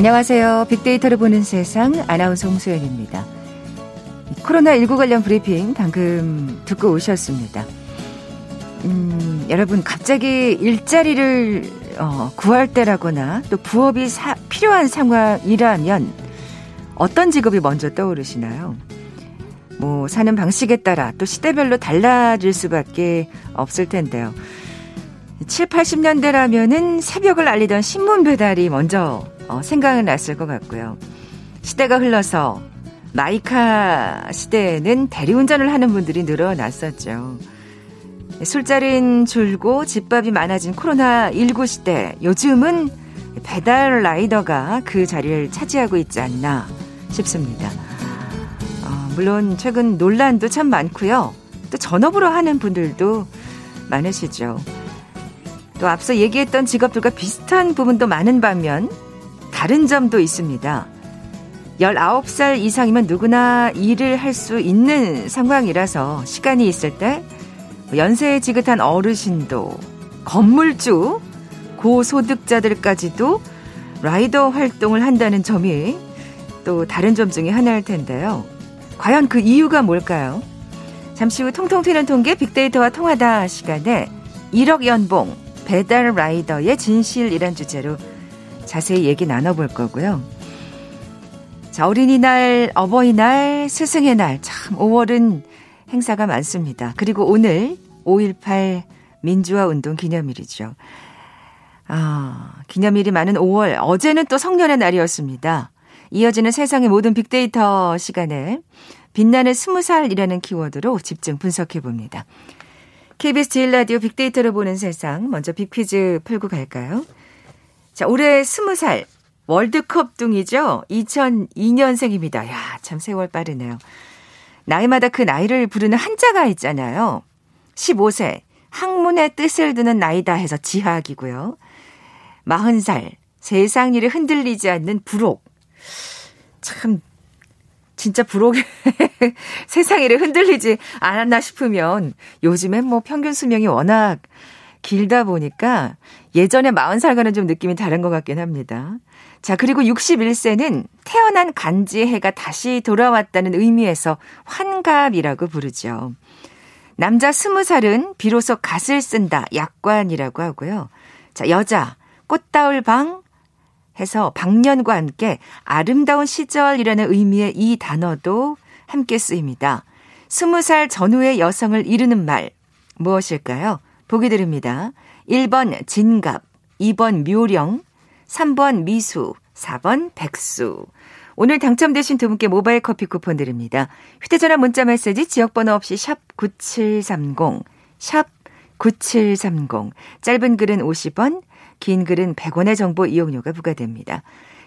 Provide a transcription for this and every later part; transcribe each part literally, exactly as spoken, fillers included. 안녕하세요. 빅데이터를 보는 세상 아나운서 홍소연입니다. 코로나십구 관련 브리핑 방금 듣고 오셨습니다. 음, 여러분 갑자기 일자리를 어, 구할 때라거나 또 부업이 사, 필요한 상황이라면 어떤 직업이 먼저 떠오르시나요? 뭐 사는 방식에 따라 또 시대별로 달라질 수밖에 없을 텐데요. 칠십, 팔십 년대라면은 새벽을 알리던 신문 배달이 먼저 어, 생각은 났을 것 같고요. 시대가 흘러서 마이카 시대에는 대리운전을 하는 분들이 늘어났었죠. 술자리는 줄고 집밥이 많아진 코로나십구 시대, 요즘은 배달 라이더가 그 자리를 차지하고 있지 않나 싶습니다. 어, 물론 최근 논란도 참 많고요. 또 전업으로 하는 분들도 많으시죠. 또 앞서 얘기했던 직업들과 비슷한 부분도 많은 반면 다른 점도 있습니다. 열아홉 살 이상이면 누구나 일을 할 수 있는 상황이라서 시간이 있을 때 연세에 지긋한 어르신도 건물주, 고소득자들까지도 라이더 활동을 한다는 점이 또 다른 점 중에 하나일 텐데요. 과연 그 이유가 뭘까요? 잠시 후 통통 튀는 통계 빅데이터와 통하다 시간에 일억 연봉 배달 라이더의 진실이란 주제로 자세히 얘기 나눠볼 거고요. 자, 어린이날, 어버이날, 스승의 날, 참 오월은 행사가 많습니다. 그리고 오늘 오일팔 민주화운동 기념일이죠. 아, 기념일이 많은 오월, 어제는 또 성년의 날이었습니다. 이어지는 세상의 모든 빅데이터 시간에 빛나는 스무 살이라는 키워드로 집중 분석해봅니다. 케이비에스 제일 라디오 빅데이터를 보는 세상, 먼저 빅퀴즈 풀고 갈까요? 자, 올해 스무 살 월드컵 둥이죠. 이천이 년생입니다. 야, 참 세월 빠르네요. 나이마다 그 나이를 부르는 한자가 있잖아요. 십오 세, 학문의 뜻을 두는 나이다 해서 지학이고요. 마흔 살, 세상 일에 흔들리지 않는 부록. 참, 진짜 부록에 세상 일에 흔들리지 않았나 싶으면 요즘엔 뭐 평균 수명이 워낙 길다 보니까 예전에 마흔 살과는 좀 느낌이 다른 것 같긴 합니다. 자, 그리고 육십일 세는 태어난 간지의 해가 다시 돌아왔다는 의미에서 환갑이라고 부르죠. 남자 스무 살은 비로소 갓을 쓴다, 약관이라고 하고요. 자, 여자, 꽃다울 방 해서 방년과 함께 아름다운 시절이라는 의미의 이 단어도 함께 쓰입니다. 스무 살 전후의 여성을 이르는 말, 무엇일까요? 보기 드립니다. 일 번 진갑, 이 번 묘령, 삼 번 미수, 사 번 백수. 오늘 당첨되신 두 분께 모바일 커피 쿠폰 드립니다. 휴대전화 문자 메시지 지역번호 없이 샵 구칠삼공, 샵 구칠삼공. 짧은 글은 오십 원, 긴 글은 백 원의 정보 이용료가 부과됩니다.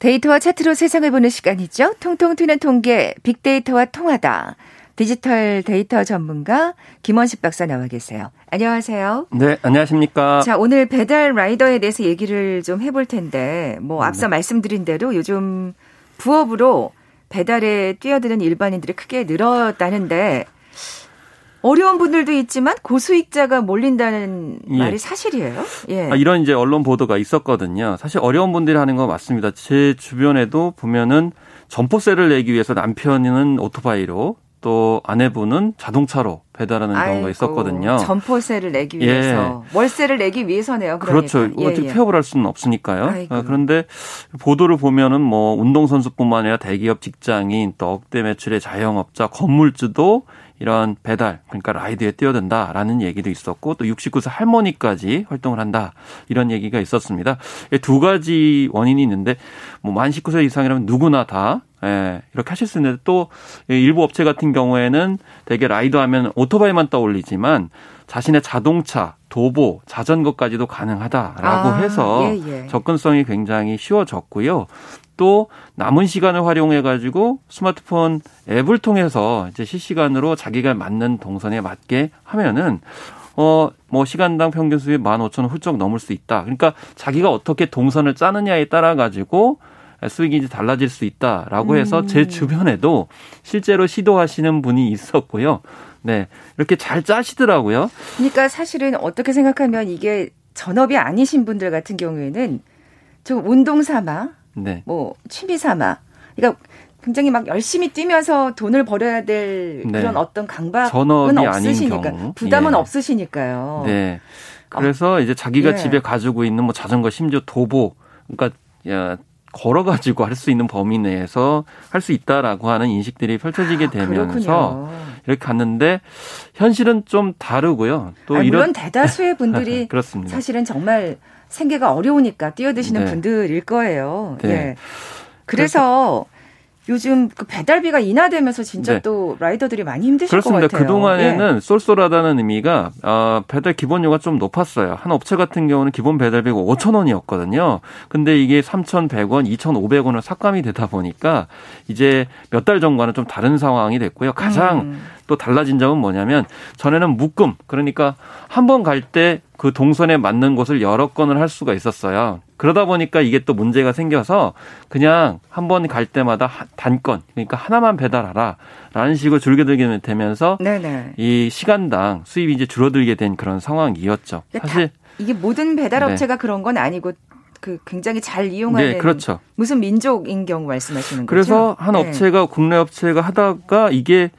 데이터와 차트로 세상을 보는 시간이죠. 통통 튀는 통계, 빅데이터와 통하다. 디지털 데이터 전문가 김원식 박사 나와 계세요. 안녕하세요. 네, 안녕하십니까. 자, 오늘 배달 라이더에 대해서 얘기를 좀 해볼 텐데, 뭐 앞서 네. 말씀드린 대로 요즘 부업으로 배달에 뛰어드는 일반인들이 크게 늘었다는데 어려운 분들도 있지만 고수익자가 몰린다는 예. 말이 사실이에요? 예. 아, 이런 이제 언론 보도가 있었거든요. 사실 어려운 분들이 하는 건 맞습니다. 제 주변에도 보면은 점포세를 내기 위해서 남편은 오토바이로 또 아내분은 자동차로 배달하는 아이고, 경우가 있었거든요. 점포세를 내기 위해서. 예. 월세를 내기 위해서네요. 그러니까. 그렇죠. 어떻게 예, 예. 폐업을 할 수는 없으니까요. 아이고. 그런데 보도를 보면은 뭐 운동선수뿐만 아니라 대기업 직장인 또 억대 매출의 자영업자 건물주도 이런 배달, 그러니까 라이드에 뛰어든다라는 얘기도 있었고 또 육십구 세 할머니까지 활동을 한다 이런 얘기가 있었습니다. 두 가지 원인이 있는데 뭐 만 십구 세 이상이라면 누구나 다 예, 이렇게 하실 수 있는데 또 일부 업체 같은 경우에는 되게 라이더 하면 오토바이만 떠올리지만 자신의 자동차, 도보, 자전거까지도 가능하다라고 아, 해서 예, 예. 접근성이 굉장히 쉬워졌고요. 또 남은 시간을 활용해가지고 스마트폰 앱을 통해서 이제 실시간으로 자기가 맞는 동선에 맞게 하면은 어, 뭐 시간당 평균 수입 만 오천 원 훌쩍 넘을 수 있다. 그러니까 자기가 어떻게 동선을 짜느냐에 따라 가지고 수익이 이제 달라질 수 있다라고 해서 제 주변에도 실제로 시도하시는 분이 있었고요. 네, 이렇게 잘 짜시더라고요. 그러니까 사실은 어떻게 생각하면 이게 전업이 아니신 분들 같은 경우에는 좀 운동 삼아, 네. 뭐 취미 삼아, 그러니까 굉장히 막 열심히 뛰면서 돈을 벌어야 될 네. 그런 어떤 강박은 없으시니까 경우. 부담은 예. 없으시니까요. 네, 그래서 어. 이제 자기가 예. 집에 가지고 있는 뭐 자전거, 심지어 도보, 그러니까. 야, 걸어가지고 할 수 있는 범위 내에서 할 수 있다라고 하는 인식들이 펼쳐지게 되면서 아, 이렇게 갔는데 현실은 좀 다르고요. 또 아, 이런 물론 대다수의 분들이 사실은 정말 생계가 어려우니까 뛰어드시는 네. 분들일 거예요. 네. 예. 그래서, 그래서 요즘 그 배달비가 인하되면서 진짜 네. 또 라이더들이 많이 힘드실 그렇습니다. 것 같아요. 그동안에는 예. 쏠쏠하다는 의미가 어, 배달 기본료가 좀 높았어요. 한 업체 같은 경우는 기본 배달비가 오천 원이었거든요. 근데 이게 삼천백 원, 이천오백 원으로 삭감이 되다 보니까 이제 몇 달 전과는 좀 다른 상황이 됐고요. 가장 음. 또 달라진 점은 뭐냐면 전에는 묶음, 그러니까 한 번 갈 때 그 동선에 맞는 곳을 여러 건을 할 수가 있었어요. 그러다 보니까 이게 또 문제가 생겨서 그냥 한 번 갈 때마다 단건, 그러니까 하나만 배달하라 라는 식으로 줄여들게 되면서 네네. 이 시간당 수입이 이제 줄어들게 된 그런 상황이었죠. 그러니까 사실 이게 모든 배달업체가 네. 그런 건 아니고 그 굉장히 잘 이용하는 네, 그렇죠. 무슨 민족인 경우 말씀하시는 그래서 거죠? 그래서 한 네. 업체가 국내 업체가 하다가 이게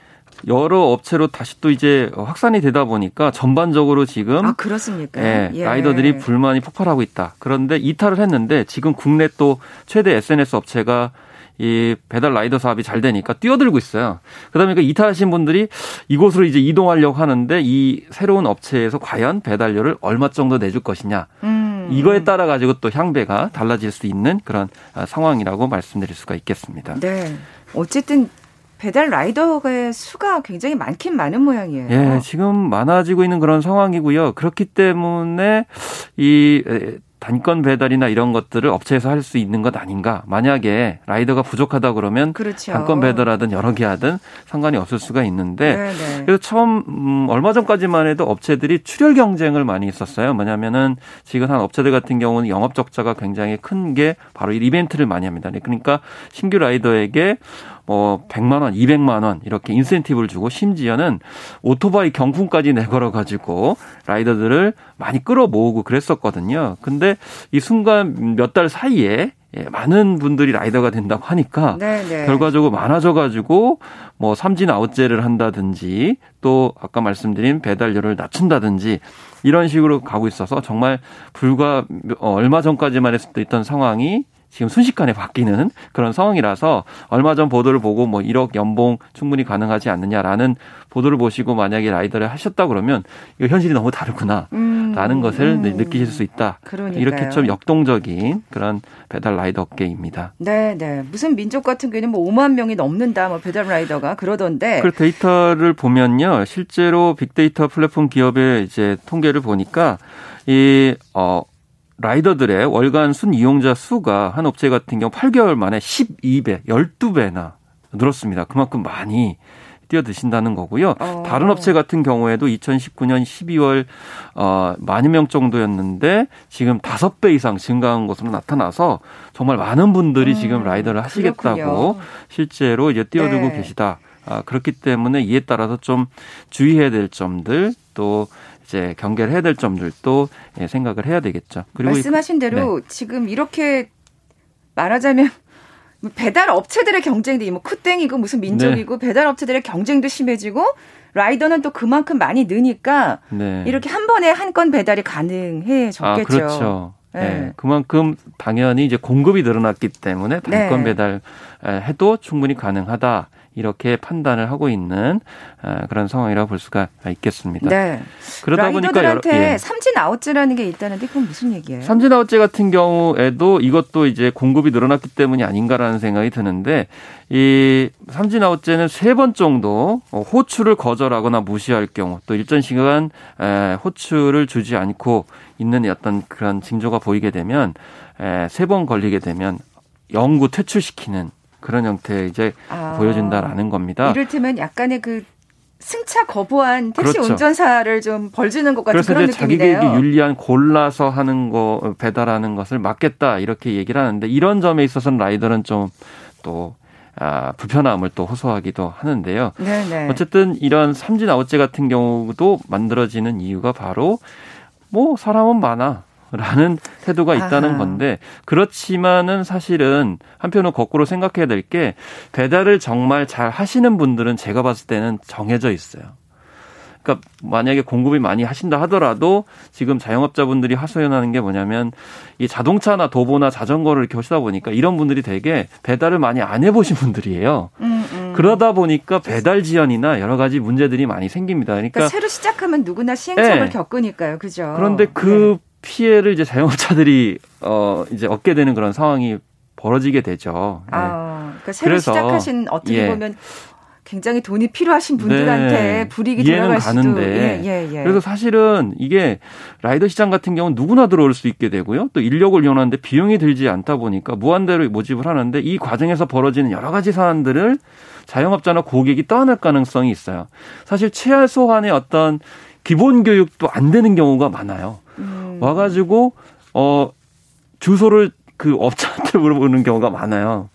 여러 업체로 다시 또 이제 확산이 되다 보니까 전반적으로 지금 아, 그렇습니까? 예, 예. 라이더들이 불만이 폭발하고 있다. 그런데 이탈을 했는데 지금 국내 또 최대 에스엔에스 업체가 이 배달 라이더 사업이 잘 되니까 뛰어들고 있어요. 그다음에 그러니까 이탈하신 분들이 이곳으로 이제 이동하려고 하는데 이 새로운 업체에서 과연 배달료를 얼마 정도 내줄 것이냐. 음. 이거에 따라 가지고 또 향배가 달라질 수 있는 그런 상황이라고 말씀드릴 수가 있겠습니다. 네. 어쨌든 배달 라이더의 수가 굉장히 많긴 많은 모양이에요. 예, 지금 많아지고 있는 그런 상황이고요. 그렇기 때문에 이 단건 배달이나 이런 것들을 업체에서 할 수 있는 것 아닌가. 만약에 라이더가 부족하다 그러면 그렇죠. 단건 배달하든 여러 개 하든 상관이 없을 수가 있는데 네네. 그래서 처음 음, 얼마 전까지만 해도 업체들이 출혈 경쟁을 많이 했었어요. 뭐냐면은 지금 한 업체들 같은 경우는 영업 적자가 굉장히 큰 게 바로 이 이벤트를 많이 합니다. 그러니까 신규 라이더에게 어, 백만 원, 이백만 원 이렇게 인센티브를 주고 심지어는 오토바이 경품까지 내걸어가지고 라이더들을 많이 끌어모으고 그랬었거든요. 근데 이 순간 몇 달 사이에 예, 많은 분들이 라이더가 된다고 하니까 네네. 결과적으로 많아져가지고 뭐 삼진 아웃제를 한다든지 또 아까 말씀드린 배달료를 낮춘다든지 이런 식으로 가고 있어서 정말 불과 얼마 전까지만 했을 때 있던 상황이 지금 순식간에 바뀌는 그런 상황이라서 얼마 전 보도를 보고 뭐 일억 연봉 충분히 가능하지 않느냐라는 보도를 보시고 만약에 라이더를 하셨다 그러면 이거 현실이 너무 다르구나라는 음, 것을 음. 느끼실 수 있다. 그러니까요. 이렇게 좀 역동적인 그런 배달 라이더 업계입니다. 네, 네. 무슨 민족 같은 경우는 뭐 오만 명이 넘는다, 뭐 배달 라이더가 그러던데. 그 데이터를 보면요, 실제로 빅데이터 플랫폼 기업의 이제 통계를 보니까 이 어. 라이더들의 월간 순 이용자 수가 한 업체 같은 경우 팔 개월 만에 십이 배, 열두 배나 늘었습니다. 그만큼 많이 뛰어드신다는 거고요. 어. 다른 업체 같은 경우에도 이천십구 년 십이월 어, 만 명 정도였는데 지금 다섯 배 이상 증가한 것으로 나타나서 정말 많은 분들이 음, 지금 라이더를 하시겠다고 그렇군요. 실제로 이제 뛰어들고 네. 계시다. 아, 그렇기 때문에 이에 따라서 좀 주의해야 될 점들 또 이제 경계를 해야 될 점들도 생각을 해야 되겠죠. 그리고 말씀하신 대로 네. 지금 이렇게 말하자면 배달 업체들의 경쟁도 뭐 쿠땡이고 무슨 민족이고 네. 배달 업체들의 경쟁도 심해지고 라이더는 또 그만큼 많이 느니까 네. 이렇게 한 번에 한 건 배달이 가능해졌겠죠. 아, 그렇죠. 네. 네. 그만큼 당연히 이제 공급이 늘어났기 때문에 단건 네. 배달 해도 충분히 가능하다. 이렇게 판단을 하고 있는 그런 상황이라고 볼 수가 있겠습니다. 네. 그러다 보니까 라이더들한테 예. 삼진 아웃제라는 게 있다는데 그건 무슨 얘기예요? 삼진 아웃제 같은 경우에도 이것도 이제 공급이 늘어났기 때문이 아닌가라는 생각이 드는데 이 삼진 아웃제는 세 번 정도 호출을 거절하거나 무시할 경우 또 일정 시간 호출을 주지 않고 있는 어떤 그런 징조가 보이게 되면 세 번 걸리게 되면 영구 퇴출시키는 그런 형태 이제 아, 보여진다라는 겁니다. 이를테면 약간의 그 승차 거부한 택시 그렇죠. 운전사를 좀 벌주는 것 같은 그런 느낌이네요. 그래서 자기에게 유리한 골라서 하는 거 배달하는 것을 막겠다 이렇게 얘기를 하는데 이런 점에 있어서는 라이더는 좀 또 아, 불편함을 또 호소하기도 하는데요. 네네. 어쨌든 이런 삼진 아웃제 같은 경우도 만들어지는 이유가 바로 뭐 사람은 많아. 라는 태도가 있다는 아하. 건데 그렇지만은 사실은 한편으로 거꾸로 생각해야 될 게 배달을 정말 잘 하시는 분들은 제가 봤을 때는 정해져 있어요. 그러니까 만약에 공급이 많이 하신다 하더라도 지금 자영업자분들이 하소연하는 게 뭐냐면 이 자동차나 도보나 자전거를 이렇게 하시다 보니까 이런 분들이 되게 배달을 많이 안 해보신 분들이에요. 음, 음. 그러다 보니까 배달 지연이나 여러 가지 문제들이 많이 생깁니다. 그러니까, 그러니까 새로 시작하면 누구나 시행착오를 네. 겪으니까요, 그죠? 그런데 그 네. 피해를 이제 자영업자들이 어 이제 얻게 되는 그런 상황이 벌어지게 되죠. 네. 아, 그러니까 새로 그래서, 시작하신 어떻게 예. 보면 굉장히 돈이 필요하신 분들한테 네. 불이익이 들어갈 수도. 예, 예, 예. 그래서 사실은 이게 라이더 시장 같은 경우는 누구나 들어올 수 있게 되고요. 또 인력을 이용하는데 비용이 들지 않다 보니까 무한대로 모집을 하는데 이 과정에서 벌어지는 여러 가지 사안들을 자영업자나 고객이 떠안을 가능성이 있어요. 사실 최소한의 어떤 기본 교육도 안 되는 경우가 많아요. 음. 와가지고 어 주소를 그 업자한테 물어보는 경우가 많아요.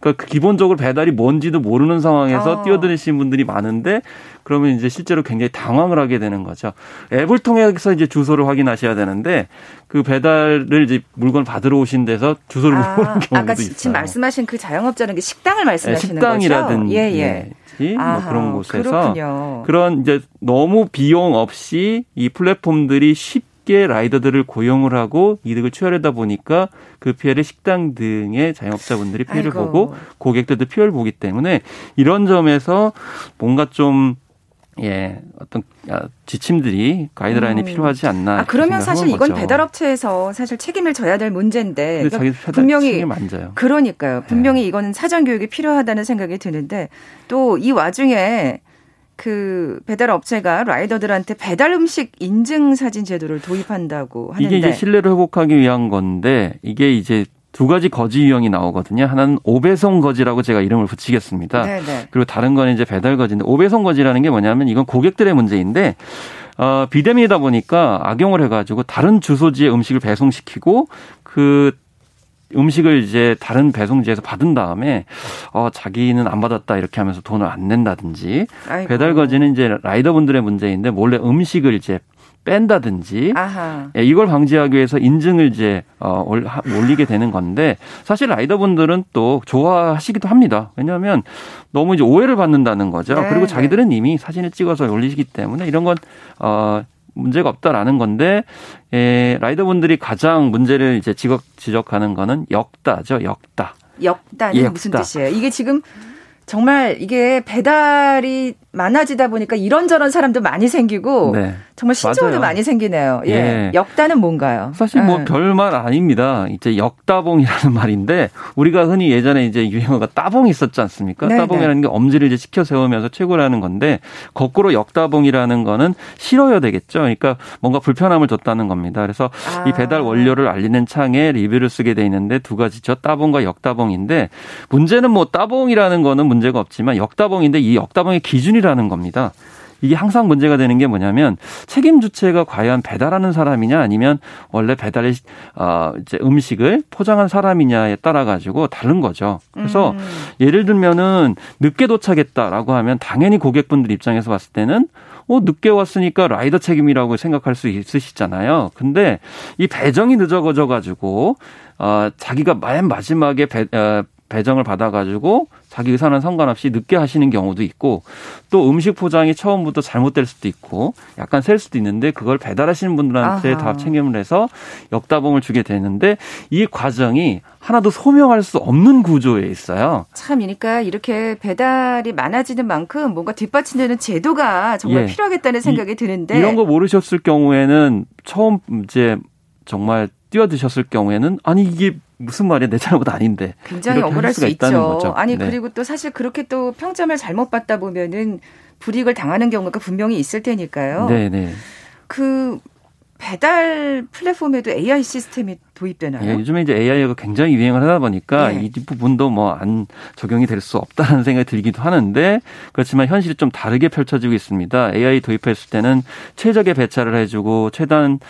그러니까 기본적으로 배달이 뭔지도 모르는 상황에서 어. 뛰어드시는 분들이 많은데 그러면 이제 실제로 굉장히 당황을 하게 되는 거죠. 앱을 통해서 이제 주소를 확인하셔야 되는데 그 배달을 이제 물건 받으러 오신 데서 주소를 아, 물어보는 경우도 아까 있어요. 아까 지금 말씀하신 그 자영업자는 게 식당을 말씀하시는 네, 식당이라든지 거죠? 식당이라든지. 예, 예. 뭐 그런 곳에서 그렇군요. 그런 이제 너무 비용 없이 이 플랫폼들이 쉽게 라이더들을 고용을 하고 이득을 취하려다 보니까 그 피해를 식당 등의 자영업자분들이 피해를 아이고. 보고 고객들도 피해를 보기 때문에 이런 점에서 뭔가 좀 예, 어떤 지침들이 가이드라인이 음. 필요하지 않나. 아, 그러면 사실 이건 거죠. 배달업체에서 사실 책임을 져야 될 문제인데 그러니까 분명히 그러니까요. 분명히 예. 이거는 사전 교육이 필요하다는 생각이 드는데 또 이 와중에 그 배달업체가 라이더들한테 배달 음식 인증 사진 제도를 도입한다고 하는데 이게 이제 신뢰를 회복하기 위한 건데 이게 이제 두 가지 거지 유형이 나오거든요. 하나는 오배송 거지라고 제가 이름을 붙이겠습니다. 네네. 그리고 다른 건 이제 배달 거지인데 오배송 거지라는 게 뭐냐면 이건 고객들의 문제인데 어, 비대면이다 보니까 악용을 해가지고 다른 주소지에 음식을 배송시키고 그 음식을 이제 다른 배송지에서 받은 다음에 어, 자기는 안 받았다 이렇게 하면서 돈을 안 낸다든지 아이고. 배달 거지는 이제 라이더분들의 문제인데 몰래 음식을 이제 뺀다든지 아하. 이걸 방지하기 위해서 인증을 이제 올리게 되는 건데 사실 라이더분들은 또 좋아하시기도 합니다. 왜냐하면 너무 이제 오해를 받는다는 거죠. 네. 그리고 자기들은 이미 사진을 찍어서 올리시기 때문에 이런 건 어, 문제가 없다라는 건데 예, 라이더분들이 가장 문제를 이제 지적, 지적하는 거는 역다죠. 역다. 역다는 예, 무슨 역다. 뜻이에요? 이게 지금 정말 이게 배달이 많아지다 보니까 이런저런 사람도 많이 생기고 네. 정말 신조어도 많이 생기네요. 예. 예. 역다는 뭔가요? 사실 뭐 예. 별말 아닙니다. 이제 역다봉이라는 말인데 우리가 흔히 예전에 이제 유행어가 따봉이 있었지 않습니까? 네네. 따봉이라는 게 엄지를 이제 치켜 세우면서 최고라는 건데 거꾸로 역다봉이라는 거는 싫어야 되겠죠. 그러니까 뭔가 불편함을 줬다는 겁니다. 그래서 아. 이 배달 원료를 알리는 창에 리뷰를 쓰게 돼 있는데 두 가지죠. 따봉과 역다봉인데 문제는 뭐 따봉이라는 거는 문제 문제가 없지만 역다봉인데 이 역다봉의 기준이라는 겁니다. 이게 항상 문제가 되는 게 뭐냐면 책임 주체가 과연 배달하는 사람이냐 아니면 원래 배달의 어, 이제 음식을 포장한 사람이냐에 따라 가지고 다른 거죠. 그래서 음. 예를 들면은 늦게 도착했다라고 하면 당연히 고객분들 입장에서 봤을 때는 어, 늦게 왔으니까 라이더 책임이라고 생각할 수 있으시잖아요. 근데 이 배정이 늦어져 가지고 어, 자기가 맨 마지막에 배, 어, 배정을 받아가지고 자기 의사는 상관없이 늦게 하시는 경우도 있고, 또 음식 포장이 처음부터 잘못될 수도 있고 약간 셀 수도 있는데 그걸 배달하시는 분들한테 아하. 다 책임을 해서 역다봉을 주게 되는데, 이 과정이 하나도 소명할 수 없는 구조에 있어요. 참, 그러니까 이렇게 배달이 많아지는 만큼 뭔가 뒷받침되는 제도가 정말 예. 필요하겠다는 생각이 이, 드는데, 이런 거 모르셨을 경우에는 처음 이제 정말 뛰어드셨을 경우에는 아니 이게 무슨 말이야, 내 잘못 아닌데. 굉장히 억울할 수 있죠. 거죠. 아니 네. 그리고 또 사실 그렇게 또 평점을 잘못 받다 보면은 불이익을 당하는 경우가 분명히 있을 테니까요. 네네. 그 배달 플랫폼에도 에이아이 시스템이 도입되나요? 예, 요즘에 이제 에이아이가 굉장히 유행을 하다 보니까 예. 이 부분도 뭐 안 적용이 될 수 없다는 생각이 들기도 하는데, 그렇지만 현실이 좀 다르게 펼쳐지고 있습니다. 에이아이 도입했을 때는 최적의 배차를 해주고 최단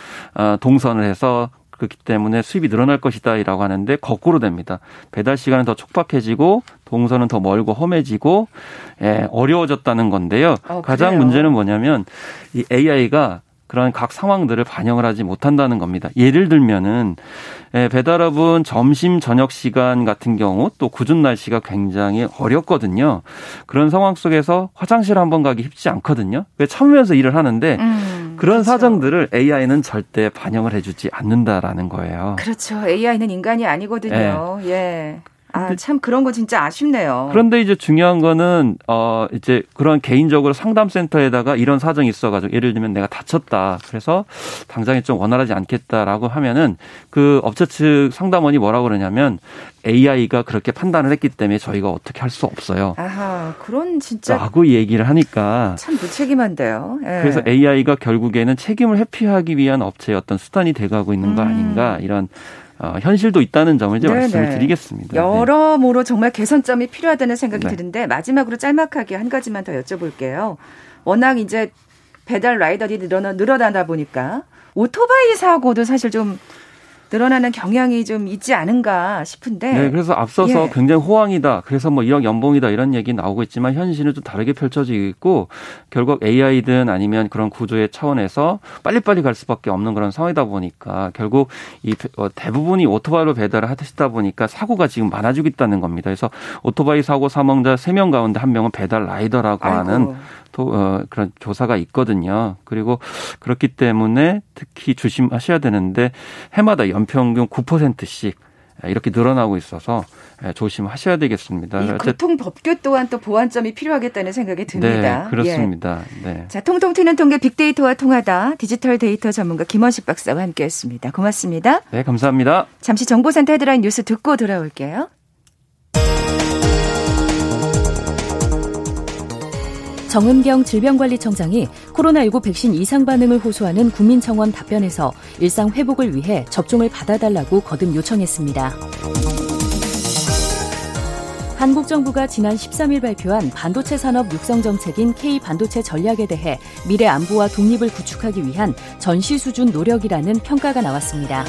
동선을 해서 그렇기 때문에 수입이 늘어날 것이다라고 하는데 거꾸로 됩니다. 배달 시간은 더 촉박해지고 동선은 더 멀고 험해지고 예, 어려워졌다는 건데요. 어, 가장 문제는 뭐냐면 이 에이아이가 그런 각 상황들을 반영을 하지 못한다는 겁니다. 예를 들면은 배달업은 점심 저녁 시간 같은 경우 또 궂은 날씨가 굉장히 어렵거든요. 그런 상황 속에서 화장실 한번 가기 쉽지 않거든요. 참으면서 일을 하는데 음, 그런 그렇죠. 사정들을 에이아이는 절대 반영을 해주지 않는다라는 거예요. 그렇죠. 에이아이는 인간이 아니거든요. 네. 예. 아, 참 그런 거 진짜 아쉽네요. 그런데 이제 중요한 거는 어 이제 그런 개인적으로 상담센터에다가 이런 사정이 있어가지고 예를 들면 내가 다쳤다, 그래서 당장에 좀 원활하지 않겠다라고 하면은 그 업체 측 상담원이 뭐라고 그러냐면 에이아이가 그렇게 판단을 했기 때문에 저희가 어떻게 할 수 없어요. 아하, 그런 진짜 라고 얘기를 하니까 참 무책임한데요. 예. 그래서 에이아이가 결국에는 책임을 회피하기 위한 업체의 어떤 수단이 돼가고 있는 거 음. 아닌가, 이런. 어, 현실도 있다는 점을 이제 네네. 말씀을 드리겠습니다. 여러모로 네. 정말 개선점이 필요하다는 생각이 네. 드는데, 마지막으로 짤막하게 한 가지만 더 여쭤볼게요. 워낙 이제 배달 라이더들이 늘어나, 늘어나다 보니까 오토바이 사고도 사실 좀 늘어나는 경향이 좀 있지 않은가 싶은데. 네, 그래서 앞서서 예. 굉장히 호황이다, 그래서 뭐 일 억 연봉이다 이런 얘기 나오고 있지만 현실은 좀 다르게 펼쳐지고 있고, 결국 에이아이든 아니면 그런 구조의 차원에서 빨리빨리 갈 수밖에 없는 그런 상황이다 보니까 결국 이 대부분이 오토바이로 배달을 하시다 보니까 사고가 지금 많아지고 있다는 겁니다. 그래서 오토바이 사고 사망자 세 명 가운데 한 명은 배달 라이더라고 아이고. 하는 또 어, 그런 조사가 있거든요. 그리고 그렇기 때문에 특히 조심하셔야 되는데 해마다 연평균 구 퍼센트씩 이렇게 늘어나고 있어서 조심하셔야 되겠습니다. 이 교통법규 또한 또 보완점이 필요하겠다는 생각이 듭니다. 네, 그렇습니다. 예. 네. 자, 통통 튀는 통계 빅데이터와 통하다, 디지털 데이터 전문가 김원식 박사와 함께했습니다. 고맙습니다. 네, 감사합니다. 잠시 정보센터 헤드라인 뉴스 듣고 돌아올게요. 정은경 질병관리청장이 코로나십구 백신 이상 반응을 호소하는 국민청원 답변에서 일상 회복을 위해 접종을 받아달라고 거듭 요청했습니다. 한국 정부가 지난 십삼 일 발표한 반도체 산업 육성 정책인 K-반도체 전략에 대해 미래 안보와 독립을 구축하기 위한 전시 수준 노력이라는 평가가 나왔습니다.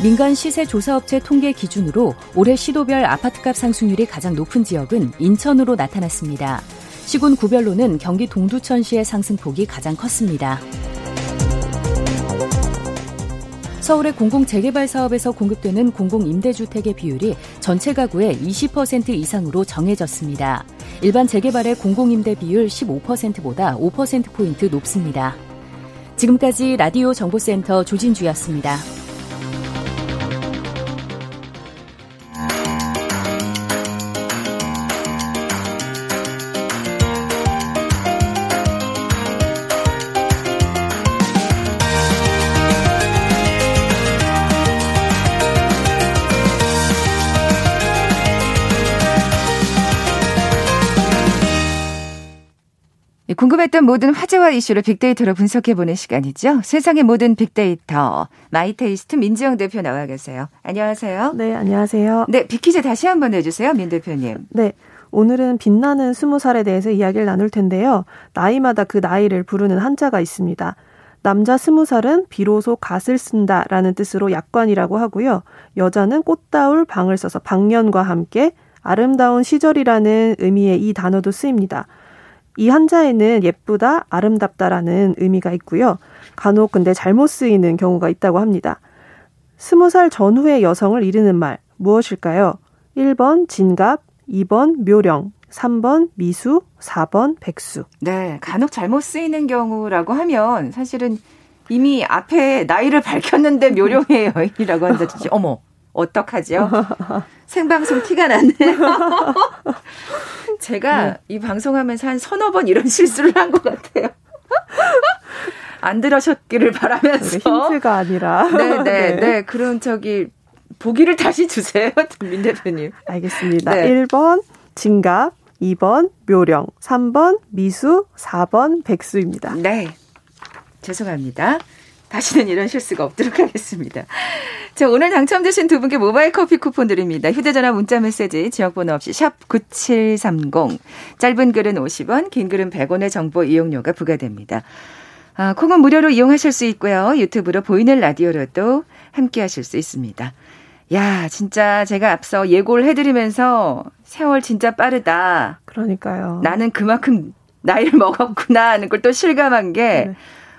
민간 시세 조사업체 통계 기준으로 올해 시도별 아파트값 상승률이 가장 높은 지역은 인천으로 나타났습니다. 시군 구별로는 경기 동두천시의 상승폭이 가장 컸습니다. 서울의 공공재개발 사업에서 공급되는 공공임대주택의 비율이 전체 가구의 이십 퍼센트 이상으로 정해졌습니다. 일반 재개발의 공공임대 비율 십오 퍼센트보다 오 퍼센트포인트 높습니다. 지금까지 라디오 정보센터 조진주였습니다. 궁금했던 모든 화제와 이슈를 빅데이터로 분석해보는 시간이죠. 세상의 모든 빅데이터, 마이테이스트 민지영 대표 나와 계세요. 안녕하세요. 네, 안녕하세요. 네, 빅퀴즈 다시 한번 해주세요, 민 대표님. 네, 오늘은 빛나는 스무 살에 대해서 이야기를 나눌 텐데요. 나이마다 그 나이를 부르는 한자가 있습니다. 남자 스무 살은 비로소 갓을 쓴다라는 뜻으로 약관이라고 하고요. 여자는 꽃다울 방을 써서 방년과 함께 아름다운 시절이라는 의미의 이 단어도 쓰입니다. 이 한자에는 예쁘다, 아름답다라는 의미가 있고요. 간혹 근데 잘못 쓰이는 경우가 있다고 합니다. 스무 살 전후의 여성을 이르는 말 무엇일까요? 일 번 진갑, 이 번 묘령, 삼 번 미수, 사 번 백수. 네, 간혹 잘못 쓰이는 경우라고 하면 사실은 이미 앞에 나이를 밝혔는데 묘령의 여인이라고 한다. 어머, 어떡하지요? 생방송 티가 났네요. 제가 네. 이 방송하면서 한 서너 번 이런 실수를 한 것 같아요. 안 들으셨기를 바라면서. 힌트가 아니라. 네네, 네. 네, 그런 저기 보기를 다시 주세요, 민 대표님. 알겠습니다. 네. 일 번 진갑, 이 번 묘령, 삼 번 미수, 사 번 백수입니다. 네. 죄송합니다. 다시는 이런 실수가 없도록 하겠습니다. 자, 오늘 당첨되신 두 분께 모바일 커피 쿠폰 드립니다. 휴대전화 문자 메시지 지역번호 없이 샵 구칠삼공. 짧은 글은 오십 원, 긴 글은 백 원의 정보 이용료가 부과됩니다. 아, 콩은 무료로 이용하실 수 있고요. 유튜브로 보이는 라디오로도 함께하실 수 있습니다. 야, 진짜 제가 앞서 예고를 해드리면서 세월 진짜 빠르다. 그러니까요. 나는 그만큼 나이를 먹었구나 하는 걸 또 실감한 게 네.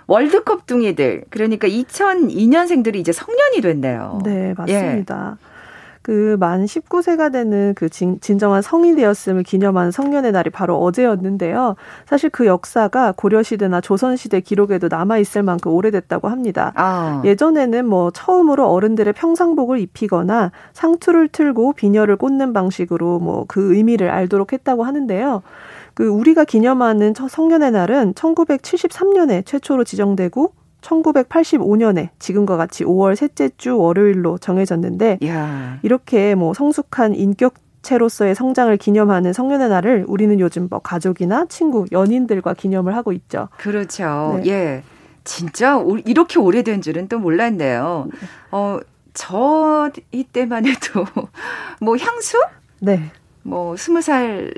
월드컵 둥이들, 그러니까 이천이 년생들이 이제 성년이 됐네요. 네, 맞습니다. 예. 그 만 십구 세가 되는 그 진, 진정한 성인이 되었음을 기념한 성년의 날이 바로 어제였는데요. 사실 그 역사가 고려시대나 조선시대 기록에도 남아있을 만큼 오래됐다고 합니다. 아. 예전에는 뭐 처음으로 어른들의 평상복을 입히거나 상투를 틀고 비녀를 꽂는 방식으로 뭐 그 의미를 알도록 했다고 하는데요. 그 우리가 기념하는 성년의 날은 천구백칠십삼 년에 최초로 지정되고 천구백팔십오 년에 지금과 같이 오월 셋째 주 월요일로 정해졌는데 야. 이렇게 뭐 성숙한 인격체로서의 성장을 기념하는 성년의 날을 우리는 요즘 뭐 가족이나 친구, 연인들과 기념을 하고 있죠. 그렇죠. 네. 예, 진짜 오, 이렇게 오래된 줄은 또 몰랐네요. 어, 저 이때만 해도 뭐 향수? 네. 뭐 스무 살.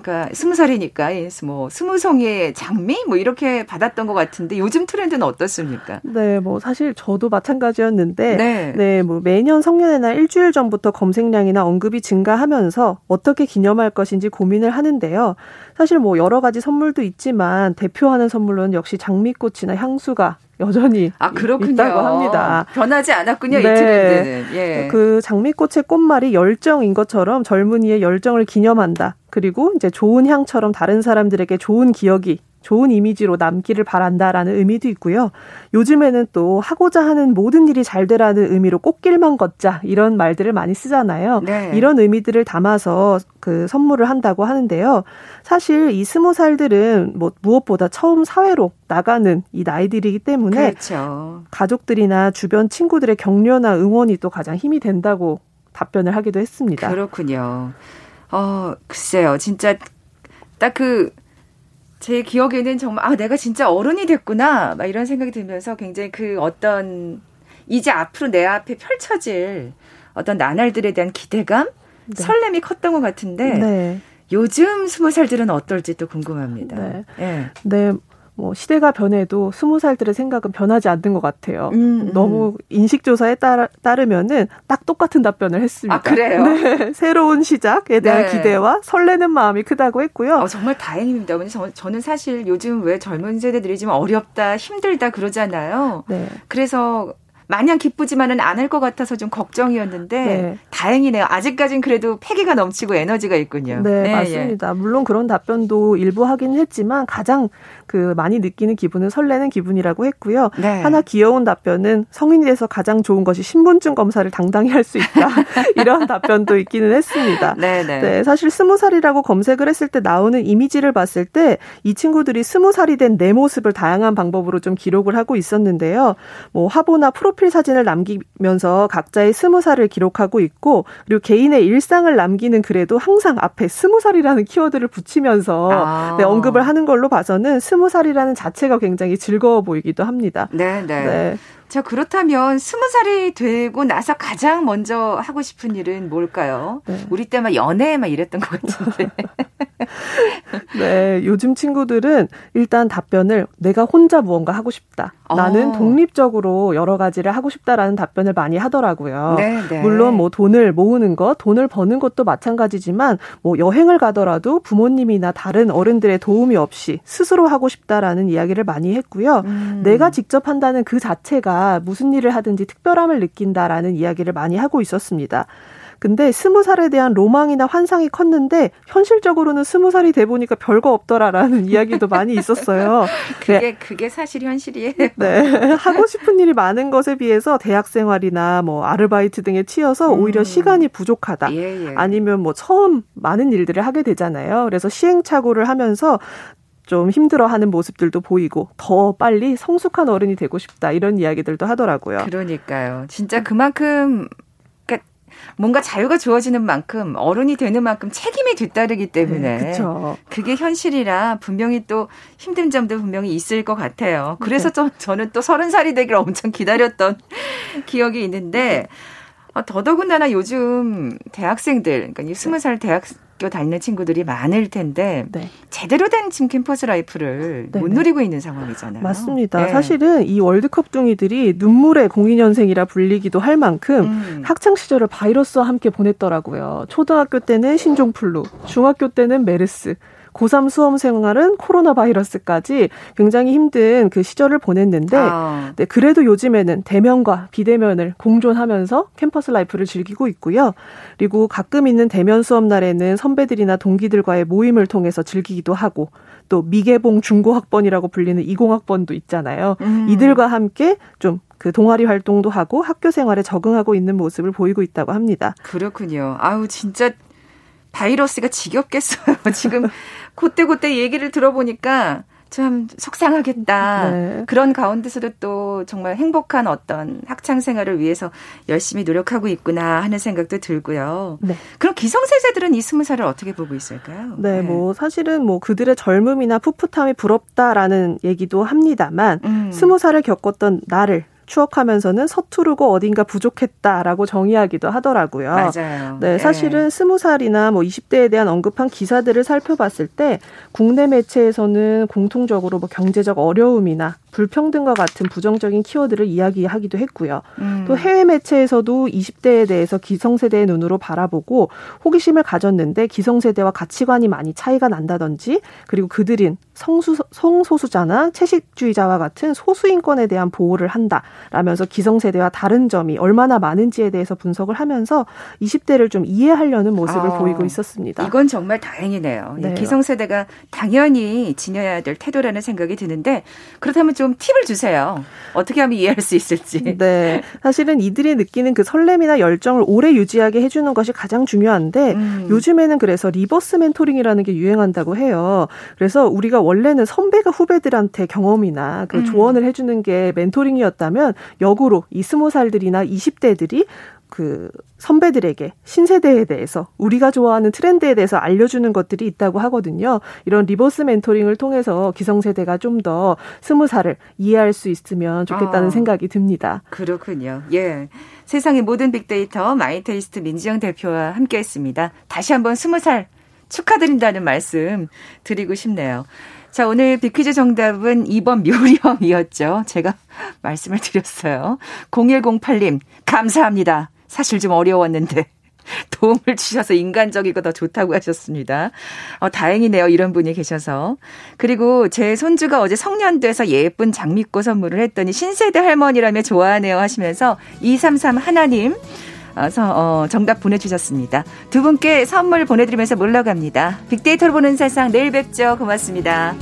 그러니까 스무 살이니까 뭐 스무 송이의 장미 뭐 이렇게 받았던 것 같은데 요즘 트렌드는 어떻습니까? 네, 뭐 사실 저도 마찬가지였는데, 네, 네, 뭐 매년 성년의 날 일주일 전부터 검색량이나 언급이 증가하면서 어떻게 기념할 것인지 고민을 하는데요. 사실 뭐 여러 가지 선물도 있지만 대표하는 선물로는 역시 장미꽃이나 향수가 여전히 아, 그렇군요. 있다고 합니다. 변하지 않았군요. 네. 이 트렌드는. 예. 그 장미꽃의 꽃말이 열정인 것처럼 젊은이의 열정을 기념한다. 그리고 이제 좋은 향처럼 다른 사람들에게 좋은 기억이 좋은 이미지로 남기를 바란다라는 의미도 있고요. 요즘에는 또 하고자 하는 모든 일이 잘 되라는 의미로 꽃길만 걷자 이런 말들을 많이 쓰잖아요. 네. 이런 의미들을 담아서 그 선물을 한다고 하는데요. 사실 이 스무 살들은 뭐 무엇보다 처음 사회로 나가는 이 나이들이기 때문에 그렇죠. 가족들이나 주변 친구들의 격려나 응원이 또 가장 힘이 된다고 답변을 하기도 했습니다. 그렇군요. 어, 글쎄요. 진짜 딱 그 제 기억에는 정말 아 내가 진짜 어른이 됐구나 막 이런 생각이 들면서 굉장히 그 어떤 이제 앞으로 내 앞에 펼쳐질 어떤 나날들에 대한 기대감, 네. 설렘이 컸던 것 같은데 네. 요즘 스무 살들은 어떨지 또 궁금합니다. 네. 네. 네. 뭐 시대가 변해도 스무 살들의 생각은 변하지 않는 것 같아요. 음, 음. 너무 인식조사에 따라, 따르면은 딱 똑같은 답변을 했습니다. 아, 그래요? 네, 새로운 시작에 대한 네. 기대와 설레는 마음이 크다고 했고요. 어, 정말 다행입니다. 저, 저는 사실 요즘 왜 젊은 세대들이 지금 어렵다, 힘들다 그러잖아요. 네. 그래서 마냥 기쁘지만은 않을 것 같아서 좀 걱정이었는데 네. 다행이네요. 아직까지는 그래도 패기가 넘치고 에너지가 있군요. 네, 네 맞습니다. 예. 물론 그런 답변도 일부 하긴 했지만 가장 그 많이 느끼는 기분은 설레는 기분이라고 했고요. 네. 하나 귀여운 답변은 성인이 돼서 가장 좋은 것이 신분증 검사를 당당히 할 수 있다. 이런 답변도 있기는 했습니다. 네, 네. 네, 사실 스무 살이라고 검색을 했을 때 나오는 이미지를 봤을 때 이 친구들이 스무 살이 된 내 모습을 다양한 방법으로 좀 기록을 하고 있었는데요. 뭐 화보나 프로 프로필 사진을 남기면서 각자의 스무 살을 기록하고 있고 그리고 개인의 일상을 남기는 글에도 항상 앞에 스무 살이라는 키워드를 붙이면서 아. 네, 언급을 하는 걸로 봐서는 스무 살이라는 자체가 굉장히 즐거워 보이기도 합니다. 네네. 네. 자, 그렇다면 스무 살이 되고 나서 가장 먼저 하고 싶은 일은 뭘까요? 네. 우리 때 막 연애 막 이랬던 것 같은데. 네, 요즘 친구들은 일단 답변을 내가 혼자 무언가 하고 싶다. 나는 오. 독립적으로 여러 가지를 하고 싶다라는 답변을 많이 하더라고요. 네, 네. 물론 뭐 돈을 모으는 것, 돈을 버는 것도 마찬가지지만 뭐 여행을 가더라도 부모님이나 다른 어른들의 도움이 없이 스스로 하고 싶다라는 이야기를 많이 했고요. 음. 내가 직접 한다는 그 자체가 무슨 일을 하든지 특별함을 느낀다라는 이야기를 많이 하고 있었습니다. 근데 스무 살에 대한 로망이나 환상이 컸는데 현실적으로는 스무 살이 돼 보니까 별거 없더라라는 이야기도 많이 있었어요. 그게 네. 그게 사실 현실이에요. 네, 하고 싶은 일이 많은 것에 비해서 대학생활이나 뭐 아르바이트 등에 치여서 오히려 음. 시간이 부족하다. 예, 예. 아니면 뭐 처음 많은 일들을 하게 되잖아요. 그래서 시행착오를 하면서 좀 힘들어하는 모습들도 보이고 더 빨리 성숙한 어른이 되고 싶다 이런 이야기들도 하더라고요. 그러니까요. 진짜 그만큼. 뭔가 자유가 주어지는 만큼 어른이 되는 만큼 책임이 뒤따르기 때문에 네, 그게 현실이라 분명히 또 힘든 점도 분명히 있을 것 같아요. 그래서 네. 좀 저는 또 서른 살이 되기를 엄청 기다렸던 기억이 있는데 더더군다나 요즘 대학생들 그러니까 스무 살 대학교 다니는 친구들이 많을 텐데 네. 제대로 된 지금 캠퍼스 라이프를 네네. 못 누리고 있는 상황이잖아요. 맞습니다. 네. 사실은 이 월드컵 중이들이 눈물의 공이 년생이라 불리기도 할 만큼 음. 학창 시절을 바이러스와 함께 보냈더라고요. 초등학교 때는 신종플루, 중학교 때는 메르스, 고삼 수험 생활은 코로나 바이러스까지 굉장히 힘든 그 시절을 보냈는데 아. 네, 그래도 요즘에는 대면과 비대면을 공존하면서 캠퍼스 라이프를 즐기고 있고요. 그리고 가끔 있는 대면 수업 날에는 선배들이나 동기들과의 모임을 통해서 즐기기도 하고 또 미개봉 중고학번이라고 불리는 이공학번도 있잖아요. 음. 이들과 함께 좀 그 동아리 활동도 하고 학교 생활에 적응하고 있는 모습을 보이고 있다고 합니다. 그렇군요. 아우 진짜 바이러스가 지겹겠어요. 지금 그때그때 얘기를 들어보니까 참 속상하겠다. 네. 그런 가운데서도 또 정말 행복한 어떤 학창생활을 위해서 열심히 노력하고 있구나 하는 생각도 들고요. 네. 그럼 기성세대들은 이 스무 살을 어떻게 보고 있을까요? 네, 네. 뭐 사실은 뭐 그들의 젊음이나 풋풋함이 부럽다라는 얘기도 합니다만 음. 스무 살을 겪었던 나를 추억하면서는 서투르고 어딘가 부족했다라고 정의하기도 하더라고요. 맞아요. 네, 사실은 네. 스무 살이나 뭐 이십 대에 대한 언급한 기사들을 살펴봤을 때 국내 매체에서는 공통적으로 뭐 경제적 어려움이나 불평등과 같은 부정적인 키워드를 이야기하기도 했고요. 음. 또 해외 매체에서도 이십 대에 대해서 기성세대의 눈으로 바라보고 호기심을 가졌는데 기성세대와 가치관이 많이 차이가 난다든지 그리고 그들은 성수, 성소수자나 채식주의자와 같은 소수인권에 대한 보호를 한다. 라면서 기성세대와 다른 점이 얼마나 많은지에 대해서 분석을 하면서 이십 대를 좀 이해하려는 모습을 아, 보이고 있었습니다. 이건 정말 다행이네요. 네. 기성세대가 당연히 지녀야 될 태도라는 생각이 드는데 그렇다면 좀 팁을 주세요. 어떻게 하면 이해할 수 있을지. 네, 사실은 이들이 느끼는 그 설렘이나 열정을 오래 유지하게 해주는 것이 가장 중요한데 음. 요즘에는 그래서 리버스 멘토링이라는 게 유행한다고 해요. 그래서 우리가 원래는 선배가 후배들한테 경험이나 그 음. 조언을 해주는 게 멘토링이었다면 역으로 이 스무 살들이나 이십 대들이 그 선배들에게 신세대에 대해서 우리가 좋아하는 트렌드에 대해서 알려주는 것들이 있다고 하거든요. 이런 리버스 멘토링을 통해서 기성세대가 좀 더 스무 살을 이해할 수 있으면 좋겠다는 아, 생각이 듭니다. 그렇군요. 예, 세상의 모든 빅데이터 마이테이스트 민지영 대표와 함께했습니다. 다시 한번 스무 살 축하드린다는 말씀 드리고 싶네요. 자, 오늘 빅퀴즈 정답은 이 번 묘령이었죠. 제가 말씀을 드렸어요. 공일공팔 님, 감사합니다. 사실 좀 어려웠는데 도움을 주셔서 인간적이고 더 좋다고 하셨습니다. 어, 다행이네요. 이런 분이 계셔서. 그리고 제 손주가 어제 성년돼서 예쁜 장미꽃 선물을 했더니 신세대 할머니라며 좋아하네요 하시면서 이삼삼 하나님 어, 정답 보내주셨습니다. 두 분께 선물 보내드리면서 물러갑니다. 빅데이터로 보는 세상 내일 뵙죠. 고맙습니다.